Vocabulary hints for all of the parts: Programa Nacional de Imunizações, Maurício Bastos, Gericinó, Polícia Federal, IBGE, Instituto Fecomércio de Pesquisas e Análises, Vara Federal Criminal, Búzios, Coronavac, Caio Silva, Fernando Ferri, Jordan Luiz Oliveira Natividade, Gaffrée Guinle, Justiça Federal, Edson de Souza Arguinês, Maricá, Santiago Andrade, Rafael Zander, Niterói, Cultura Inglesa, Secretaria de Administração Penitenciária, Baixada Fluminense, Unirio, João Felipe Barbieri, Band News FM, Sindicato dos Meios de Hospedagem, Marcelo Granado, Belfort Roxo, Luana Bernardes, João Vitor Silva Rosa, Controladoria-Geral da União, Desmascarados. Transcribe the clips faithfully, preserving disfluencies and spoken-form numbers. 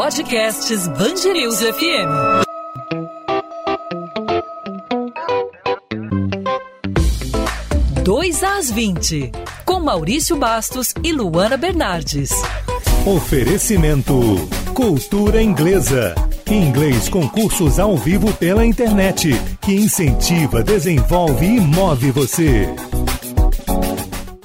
Podcasts Band News F M. dois às vinte, com Maurício Bastos e Luana Bernardes. Oferecimento Cultura Inglesa. Inglês com cursos ao vivo pela internet, que incentiva, desenvolve e move você.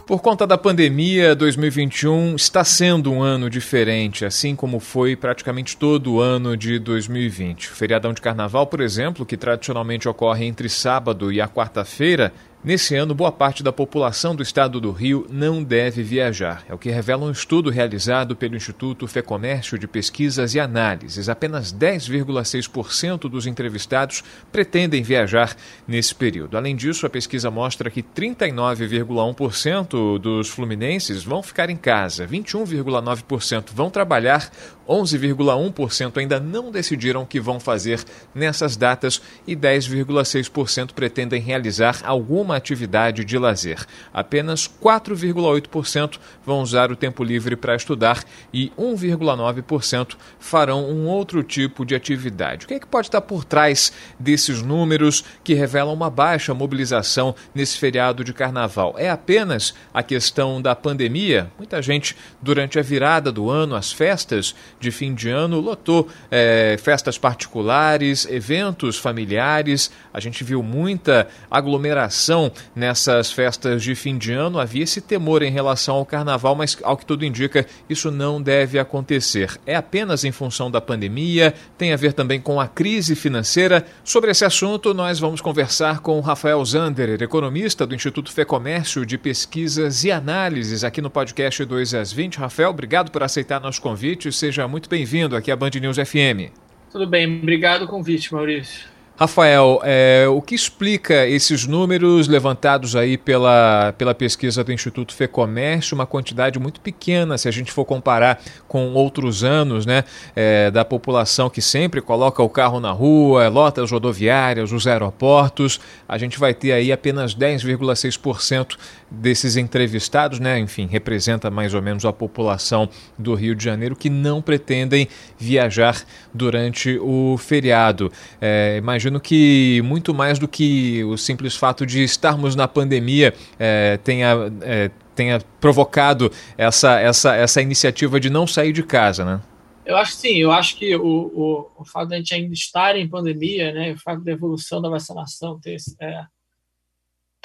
Por conta da pandemia, dois mil e vinte e um está sendo um ano diferente, assim como foi praticamente todo o ano de dois mil e vinte. O feriadão de carnaval, por exemplo, que tradicionalmente ocorre entre sábado e a quarta-feira, nesse ano, boa parte da população do estado do Rio não deve viajar. É o que revela um estudo realizado pelo Instituto Fecomércio de Pesquisas e Análises. Apenas dez vírgula seis por cento dos entrevistados pretendem viajar nesse período. Além disso, a pesquisa mostra que trinta e nove vírgula um por cento dos fluminenses vão ficar em casa, vinte e um vírgula nove por cento vão trabalhar, onze vírgula um por cento ainda não decidiram o que vão fazer nessas datas e dez vírgula seis por cento pretendem realizar alguma atividade de lazer. Apenas quatro vírgula oito por cento vão usar o tempo livre para estudar e um vírgula nove por cento farão um outro tipo de atividade. O que é que pode estar por trás desses números que revelam uma baixa mobilização nesse feriado de carnaval? É apenas a questão da pandemia? Muita gente, durante a virada do ano, as festas de fim de ano, lotou é, festas particulares, eventos familiares. A gente viu muita aglomeração nessas festas de fim de ano. Havia esse temor em relação ao carnaval, mas ao que tudo indica, isso não deve acontecer. É apenas em função da pandemia, tem a ver também com a crise financeira. Sobre esse assunto, nós vamos conversar com Rafael Zander, economista do Instituto Fecomércio de Pesquisas e Análises, aqui no podcast dois às vinte. Rafael, obrigado por aceitar nosso convite. Seja muito bem-vindo aqui à Band News F M. Tudo bem, obrigado pelo convite, Maurício. Rafael, é, o que explica esses números levantados aí pela, pela pesquisa do Instituto Fecomércio, uma quantidade muito pequena, se a gente for comparar com outros anos, né, é, da população que sempre coloca o carro na rua, lota as rodoviárias, os aeroportos. A gente vai ter aí apenas dez vírgula seis por cento desses entrevistados, né, enfim, representa mais ou menos a população do Rio de Janeiro, que não pretendem viajar durante o feriado. É, imagina Imagino que muito mais do que o simples fato de estarmos na pandemia é, tenha, é, tenha provocado essa, essa, essa iniciativa de não sair de casa, né? Eu acho que sim, eu acho que o, o, o fato de a gente ainda estar em pandemia, né, o fato da evolução da vacinação está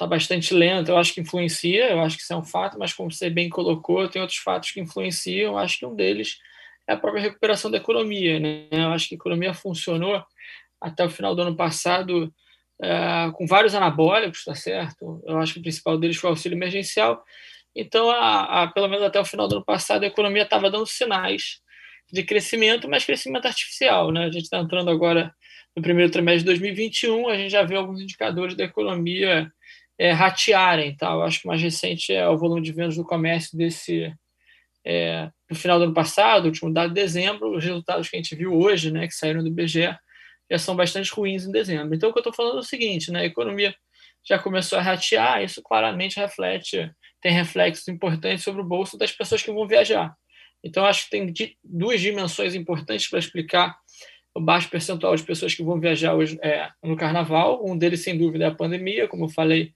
é, bastante lenta, eu acho que influencia, eu acho que isso é um fato, mas como você bem colocou, tem outros fatos que influenciam, eu acho que um deles é a própria recuperação da economia, né? Eu acho que a economia funcionou até o final do ano passado, uh, com vários anabólicos, tá certo? Eu acho que o principal deles foi o auxílio emergencial. Então, a, a, pelo menos até o final do ano passado, a economia estava dando sinais de crescimento, mas crescimento artificial, né? A gente está entrando agora no primeiro trimestre de dois mil e vinte e um, a gente já vê alguns indicadores da economia é, ratearem, tá? Eu acho que o mais recente é o volume de vendas do comércio desse... É, no final do ano passado, último dado de dezembro, os resultados que a gente viu hoje, né, que saíram do I B G E, já são bastante ruins em dezembro. Então, o que eu estou falando é o seguinte, né? A economia já começou a ratear, isso claramente reflete, tem reflexos importantes sobre o bolso das pessoas que vão viajar. Então, acho que tem duas dimensões importantes para explicar o baixo percentual de pessoas que vão viajar hoje é, no carnaval. Um deles, sem dúvida, é a pandemia. Como eu falei,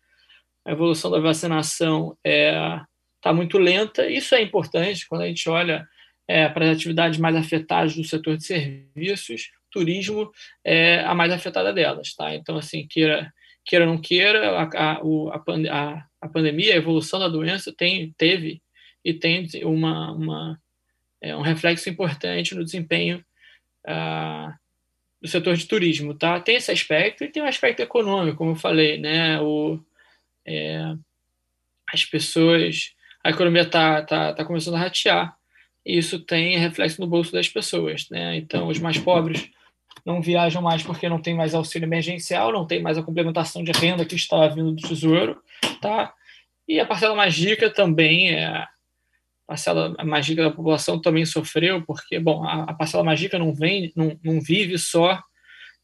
a evolução da vacinação está é, muito lenta. Isso é importante quando a gente olha é, para as atividades mais afetadas do setor de serviços. Turismo é a mais afetada delas, tá? Então, assim, queira queira ou não queira, a, a, a pandemia, a evolução da doença tem, teve e tem uma, uma, é, um reflexo importante no desempenho ah, do setor de turismo, tá? Tem esse aspecto e tem um aspecto econômico, como eu falei, né? O, é, as pessoas, a economia tá, tá, tá começando a ratear e isso tem reflexo no bolso das pessoas, né? Então, os mais pobres não viajam mais porque não tem mais auxílio emergencial, não tem mais a complementação de renda que estava vindo do Tesouro, tá? E a parcela mais rica também, é, a parcela mais rica da população também sofreu, porque, bom, a, a parcela mais rica não, vem, não, não vive só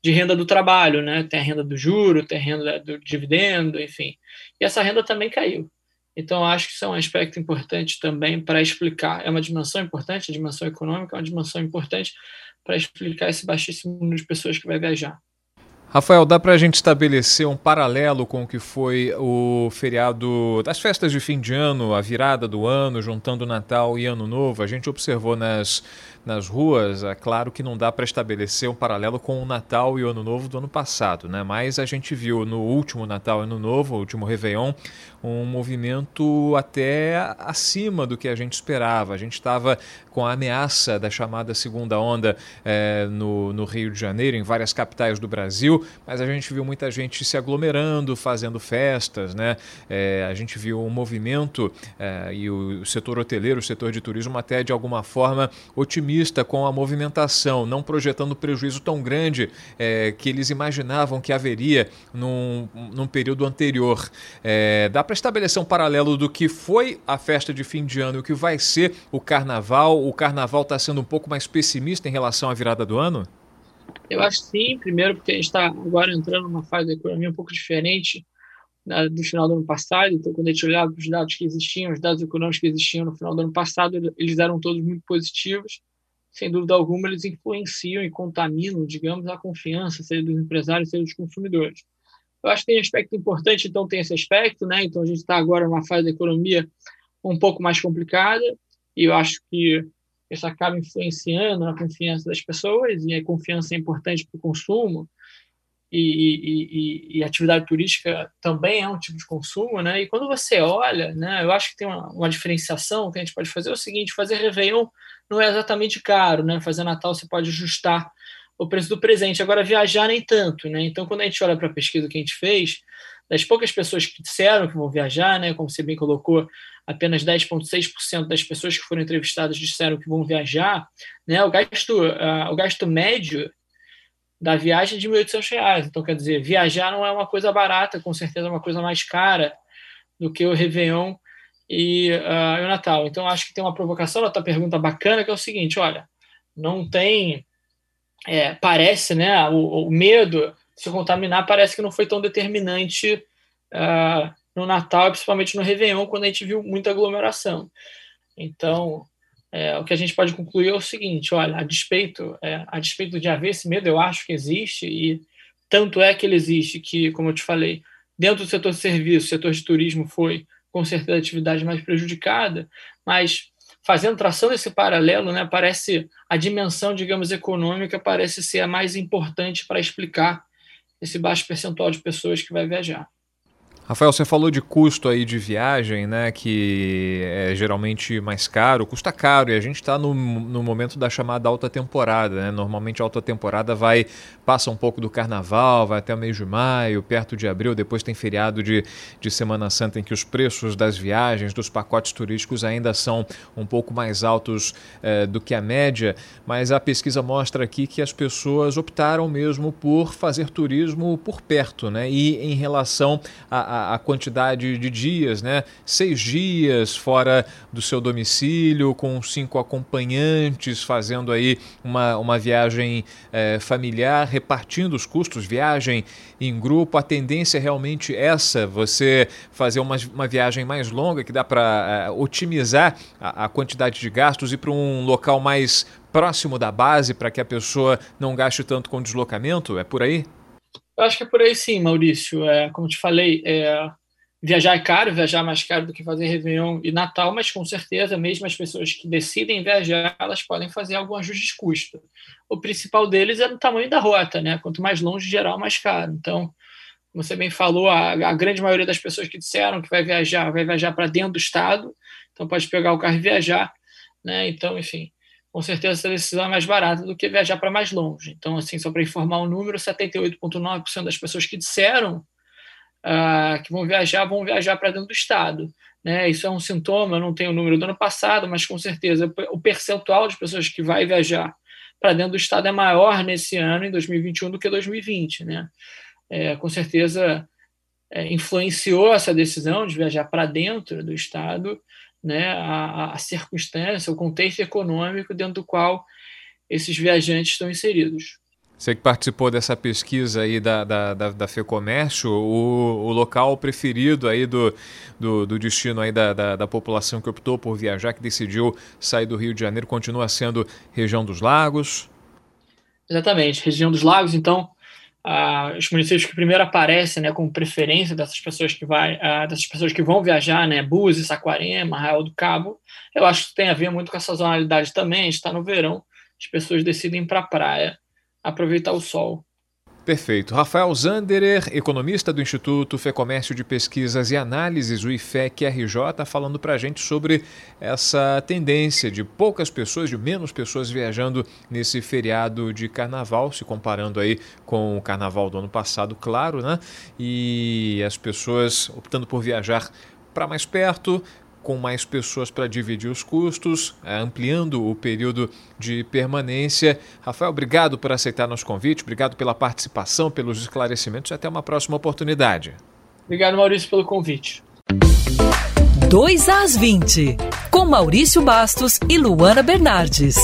de renda do trabalho, né? Tem a renda do juro, tem a renda do dividendo, enfim. E essa renda também caiu. Então, acho que isso é um aspecto importante também para explicar, é uma dimensão importante, a dimensão econômica é uma dimensão importante para explicar esse baixíssimo número de pessoas que vai viajar. Rafael, dá para a gente estabelecer um paralelo com o que foi o feriado das festas de fim de ano, a virada do ano, juntando Natal e Ano Novo? A gente observou nas, nas ruas, é claro que não dá para estabelecer um paralelo com o Natal e o Ano Novo do ano passado, né? Mas a gente viu no último Natal e Ano Novo, o último Réveillon, um movimento até acima do que a gente esperava. A gente estava com a ameaça da chamada segunda onda é, no, no Rio de Janeiro, em várias capitais do Brasil, mas a gente viu muita gente se aglomerando, fazendo festas, né? É, a gente viu um movimento é, e o setor hoteleiro, o setor de turismo até de alguma forma otimista com a movimentação, não projetando prejuízo tão grande é, que eles imaginavam que haveria num, num período anterior. É, dá para estabelecer um paralelo do que foi a festa de fim de ano e o que vai ser o carnaval? O carnaval está sendo um pouco mais pessimista em relação à virada do ano? Eu acho sim, primeiro porque a gente está agora entrando numa fase da economia um pouco diferente né, do final do ano passado. Então, quando a gente olhava para os dados que existiam, os dados econômicos que existiam no final do ano passado, eles eram todos muito positivos. Sem dúvida alguma, eles influenciam e contaminam, digamos, a confiança, seja dos empresários, seja dos consumidores. Eu acho que tem aspecto importante, então tem esse aspecto, né? Então, a gente está agora numa fase da economia um pouco mais complicada e eu acho que isso acaba influenciando a confiança das pessoas, e a confiança é importante para o consumo, e, e, e atividade turística também é um tipo de consumo, né? E quando você olha, né, eu acho que tem uma, uma diferenciação que a gente pode fazer, é o seguinte, fazer Réveillon não é exatamente caro, né? Fazer Natal você pode ajustar o preço do presente, agora viajar nem tanto, né? Então, quando a gente olha para a pesquisa que a gente fez, das poucas pessoas que disseram que vão viajar, né, como você bem colocou, apenas dez vírgula seis por cento das pessoas que foram entrevistadas disseram que vão viajar, né, o gasto, uh, o gasto médio da viagem é de mil e oitocentos reais. Então, quer dizer, viajar não é uma coisa barata, com certeza é uma coisa mais cara do que o Réveillon e, uh, e o Natal. Então, acho que tem uma provocação na tua pergunta bacana, que é o seguinte, olha, não tem... É, parece, né, o, o medo de se contaminar parece que não foi tão determinante uh, no Natal, principalmente no Réveillon, quando a gente viu muita aglomeração. Então, é, o que a gente pode concluir é o seguinte, olha, a despeito, é, a despeito de haver esse medo, eu acho que existe, e tanto é que ele existe, que, como eu te falei, dentro do setor de serviço, setor de turismo foi, com certeza, a atividade mais prejudicada, mas fazendo tração desse paralelo, né, parece a dimensão, digamos, econômica parece ser a mais importante para explicar esse baixo percentual de pessoas que vai viajar. Rafael, você falou de custo aí de viagem, né, que é geralmente mais caro, custa caro, e a gente está no, no momento da chamada alta temporada, né? Normalmente a alta temporada vai, passa um pouco do carnaval, vai até o mês de maio, perto de abril, depois tem feriado de, de Semana Santa em que os preços das viagens, dos pacotes turísticos ainda são um pouco mais altos eh, do que a média, mas a pesquisa mostra aqui que as pessoas optaram mesmo por fazer turismo por perto, né? E em relação a, a a quantidade de dias, né? Seis dias fora do seu domicílio, com cinco acompanhantes, fazendo aí uma, uma viagem eh, familiar, repartindo os custos, viagem em grupo. A tendência é realmente essa, você fazer uma, uma viagem mais longa, que dá para uh, otimizar a, a quantidade de gastos e para um local mais próximo da base, para que a pessoa não gaste tanto com deslocamento, é por aí? Eu acho que é por aí sim, Maurício. É, como te falei, é, viajar é caro, viajar é mais caro do que fazer Réveillon e Natal, mas com certeza, mesmo as pessoas que decidem viajar, elas podem fazer algum ajuste de custo. O principal deles é no tamanho da rota, né? Quanto mais longe, geral, mais caro. Então, como você bem falou, a, a grande maioria das pessoas que disseram que vai viajar, vai viajar para dentro do estado, então pode pegar o carro e viajar, né? Então, enfim... com certeza essa decisão é mais barata do que viajar para mais longe. Então, assim, só para informar o número, setenta e oito vírgula nove por cento das pessoas que disseram ah, que vão viajar, vão viajar para dentro do estado, né? Isso é um sintoma, eu não tenho o número do ano passado, mas com certeza o percentual de pessoas que vai viajar para dentro do estado é maior nesse ano, em dois mil e vinte e um, do que dois mil e vinte, né? É, com certeza é, influenciou essa decisão de viajar para dentro do estado, né, a, a circunstância, o contexto econômico dentro do qual esses viajantes estão inseridos. Você que participou dessa pesquisa aí da, da, da, da Fecomércio, o, o local preferido aí do, do, do destino aí da, da, da população que optou por viajar, que decidiu sair do Rio de Janeiro, continua sendo região dos Lagos? Exatamente, região dos Lagos. Então, ah, os municípios que primeiro aparecem, né, com preferência dessas pessoas que, vai, ah, dessas pessoas que vão viajar, né, Búzios, Saquarema, Arraial do Cabo, eu acho que tem a ver muito com a sazonalidade também, está no verão, as pessoas decidem ir para a praia, aproveitar o sol. Perfeito. Rafael Zander, economista do Instituto Fecomércio de Pesquisas e Análises, o I F E C R J, falando para a gente sobre essa tendência de poucas pessoas, de menos pessoas viajando nesse feriado de carnaval, se comparando aí com o carnaval do ano passado, claro, né? E as pessoas optando por viajar para mais perto, com mais pessoas para dividir os custos, ampliando o período de permanência. Rafael, obrigado por aceitar nosso convite, obrigado pela participação, pelos esclarecimentos e até uma próxima oportunidade. Obrigado, Maurício, pelo convite. dois às vinte, com Maurício Bastos e Luana Bernardes.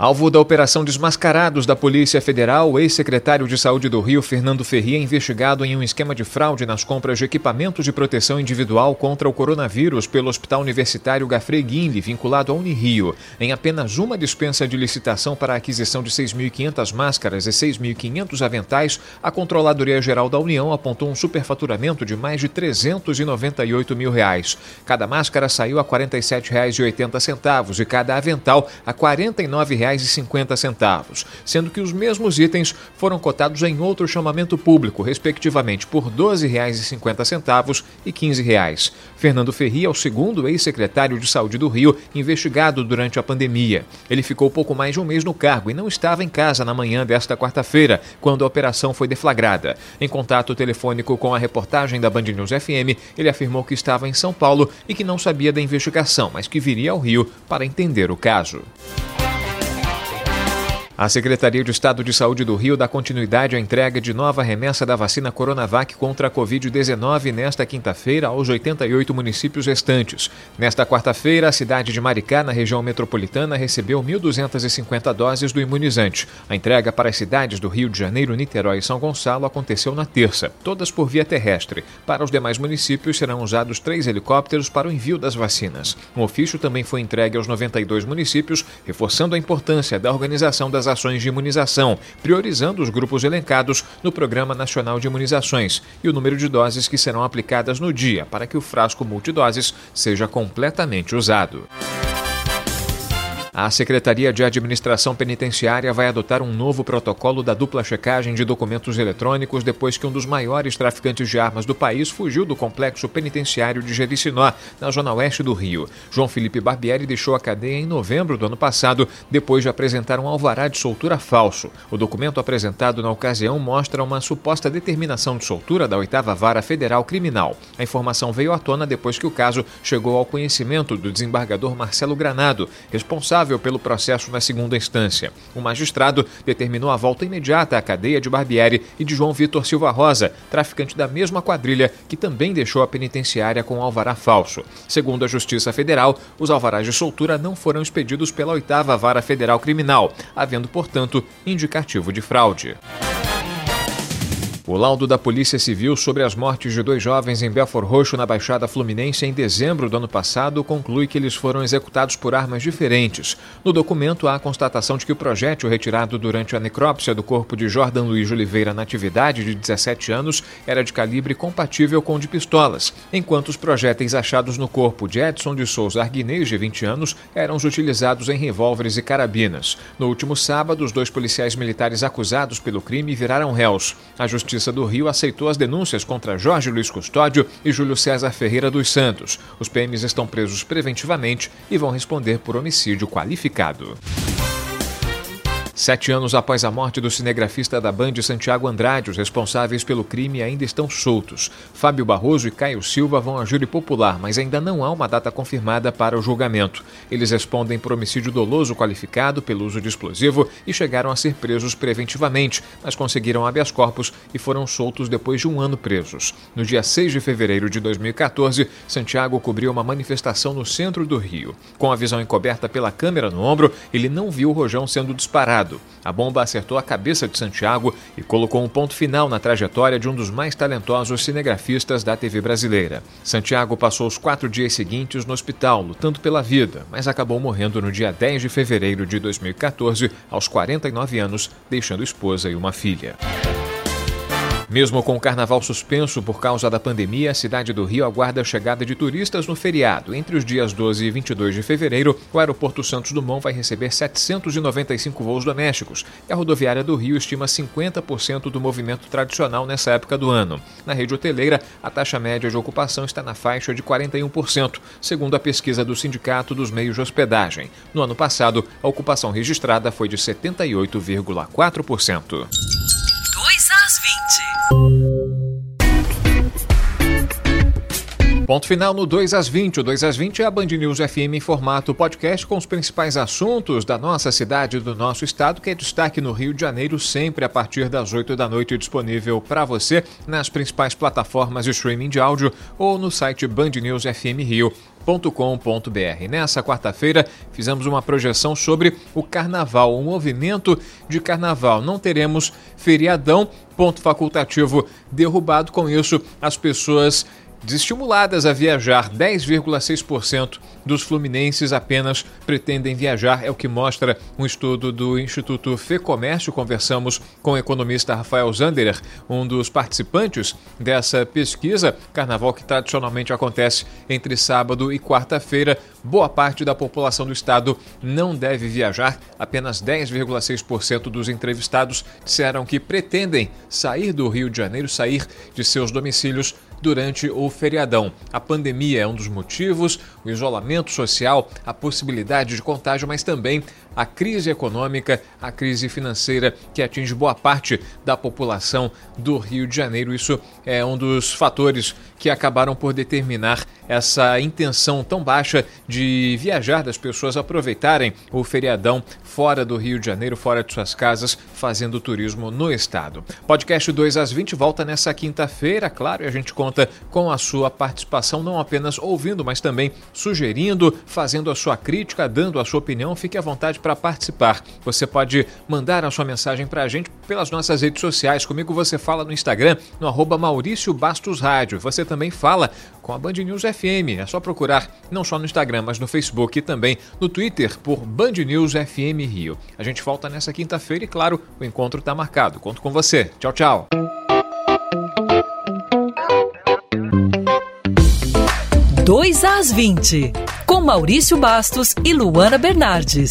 Alvo da Operação Desmascarados da Polícia Federal, o ex-secretário de Saúde do Rio, Fernando Ferri, é investigado em um esquema de fraude nas compras de equipamentos de proteção individual contra o coronavírus pelo Hospital Universitário Gaffrée Guinle, vinculado ao Unirio. Em apenas uma dispensa de licitação para a aquisição de seis mil e quinhentas máscaras e seis mil e quinhentos aventais, a Controladoria-Geral da União apontou um superfaturamento de mais de trezentos e noventa e oito mil reais. Cada máscara saiu a quarenta e sete reais e oitenta centavos e cada avental a quarenta e nove reais e cinquenta centavos, sendo que os mesmos itens foram cotados em outro chamamento público, respectivamente por doze reais e cinquenta centavos e quinze reais. Fernando Ferri é o segundo ex-secretário de Saúde do Rio investigado durante a pandemia. Ele ficou pouco mais de um mês no cargo e não estava em casa na manhã desta quarta-feira, quando a operação foi deflagrada. Em contato telefônico com a reportagem da Band News F M, ele afirmou que estava em São Paulo e que não sabia da investigação, mas que viria ao Rio para entender o caso. A Secretaria de Estado de Saúde do Rio dá continuidade à entrega de nova remessa da vacina Coronavac contra a covid dezenove nesta quinta-feira aos oitenta e oito municípios restantes. Nesta quarta-feira, a cidade de Maricá, na região metropolitana, recebeu mil duzentas e cinquenta doses do imunizante. A entrega para as cidades do Rio de Janeiro, Niterói e São Gonçalo aconteceu na terça, todas por via terrestre. Para os demais municípios, serão usados três helicópteros para o envio das vacinas. Um ofício também foi entregue aos noventa e dois municípios, reforçando a importância da organização das ações de imunização, priorizando os grupos elencados no Programa Nacional de Imunizações e o número de doses que serão aplicadas no dia para que o frasco multidoses seja completamente usado. A Secretaria de Administração Penitenciária vai adotar um novo protocolo da dupla checagem de documentos eletrônicos depois que um dos maiores traficantes de armas do país fugiu do complexo penitenciário de Gericinó, na zona oeste do Rio. João Felipe Barbieri deixou a cadeia em novembro do ano passado, depois de apresentar um alvará de soltura falso. O documento apresentado na ocasião mostra uma suposta determinação de soltura da oitava Vara Federal Criminal. A informação veio à tona depois que o caso chegou ao conhecimento do desembargador Marcelo Granado, responsável pelo processo na segunda instância. O magistrado determinou a volta imediata à cadeia de Barbieri e de João Vitor Silva Rosa, traficante da mesma quadrilha que também deixou a penitenciária com alvará falso. Segundo a Justiça Federal, os alvarás de soltura não foram expedidos pela oitava Vara Federal Criminal, havendo, portanto, indicativo de fraude. O laudo da Polícia Civil sobre as mortes de dois jovens em Belfort Roxo, na Baixada Fluminense, em dezembro do ano passado, conclui que eles foram executados por armas diferentes. No documento, há a constatação de que o projétil retirado durante a necrópsia do corpo de Jordan Luiz Oliveira Natividade, de dezessete anos, era de calibre compatível com o de pistolas, enquanto os projéteis achados no corpo de Edson de Souza Arguinês, de vinte anos, eram os utilizados em revólveres e carabinas. No último sábado, os dois policiais militares acusados pelo crime viraram réus. A Justiça A Justiça do Rio aceitou as denúncias contra Jorge Luiz Custódio e Júlio César Ferreira dos Santos. Os P Ms estão presos preventivamente e vão responder por homicídio qualificado. Sete anos após a morte do cinegrafista da Band, Santiago Andrade, os responsáveis pelo crime ainda estão soltos. Fábio Barroso e Caio Silva vão a júri popular, mas ainda não há uma data confirmada para o julgamento. Eles respondem por homicídio doloso qualificado pelo uso de explosivo e chegaram a ser presos preventivamente, mas conseguiram habeas corpus e foram soltos depois de um ano presos. No dia seis de fevereiro de dois mil e quatorze, Santiago cobriu uma manifestação no centro do Rio. Com a visão encoberta pela câmera no ombro, ele não viu o rojão sendo disparado. A bomba acertou a cabeça de Santiago e colocou um ponto final na trajetória de um dos mais talentosos cinegrafistas da T V brasileira. Santiago passou os quatro dias seguintes no hospital, lutando pela vida, mas acabou morrendo no dia dez de fevereiro de dois mil e quatorze, aos quarenta e nove anos, deixando esposa e uma filha. Mesmo com o carnaval suspenso por causa da pandemia, a cidade do Rio aguarda a chegada de turistas no feriado. Entre os dias doze e vinte e dois de fevereiro, o aeroporto Santos Dumont vai receber setecentos e noventa e cinco voos domésticos e a rodoviária do Rio estima cinquenta por cento do movimento tradicional nessa época do ano. Na rede hoteleira, a taxa média de ocupação está na faixa de quarenta e um por cento, segundo a pesquisa do Sindicato dos Meios de Hospedagem. No ano passado, a ocupação registrada foi de setenta e oito vírgula quatro por cento. dois às vinte. Ponto final no dois às vinte. O dois às vinte é a Band News F M em formato podcast com os principais assuntos da nossa cidade e do nosso estado, que é destaque no Rio de Janeiro, sempre a partir das oito da noite, disponível para você nas principais plataformas de streaming de áudio ou no site band news f m rio ponto com ponto b r. Nessa quarta-feira, fizemos uma projeção sobre o carnaval, um movimento de carnaval. Não teremos feriadão, ponto facultativo derrubado. Com isso, as pessoas desestimuladas a viajar, dez vírgula seis por cento dos fluminenses apenas pretendem viajar, é o que mostra um estudo do Instituto Fecomércio. Conversamos com o economista Rafael Zander, um dos participantes dessa pesquisa. Carnaval que tradicionalmente acontece entre sábado e quarta-feira, boa parte da população do estado não deve viajar, apenas dez vírgula seis por cento dos entrevistados disseram que pretendem sair do Rio de Janeiro, sair de seus domicílios durante o feriadão. A pandemia é um dos motivos, o isolamento social, a possibilidade de contágio, mas também a crise econômica, a crise financeira que atinge boa parte da população do Rio de Janeiro. Isso é um dos fatores que acabaram por determinar essa intenção tão baixa de viajar, das pessoas aproveitarem o feriadão fora do Rio de Janeiro, fora de suas casas, fazendo turismo no estado. Podcast dois às vinte volta nessa quinta-feira, claro, e a gente conta com a sua participação, não apenas ouvindo, mas também sugerindo, fazendo a sua crítica, dando a sua opinião. Fique à vontade para participar. Você pode mandar a sua mensagem para a gente pelas nossas redes sociais. Comigo você fala no Instagram, no arroba Maurício Bastos Rádio. Você também fala com a Band News F M. É só procurar não só no Instagram, mas no Facebook e também no Twitter por Band News F M Rio. A gente volta nessa quinta-feira e, claro, o encontro está marcado. Conto com você. Tchau, tchau. dois às vinte, com Maurício Bastos e Luana Bernardes.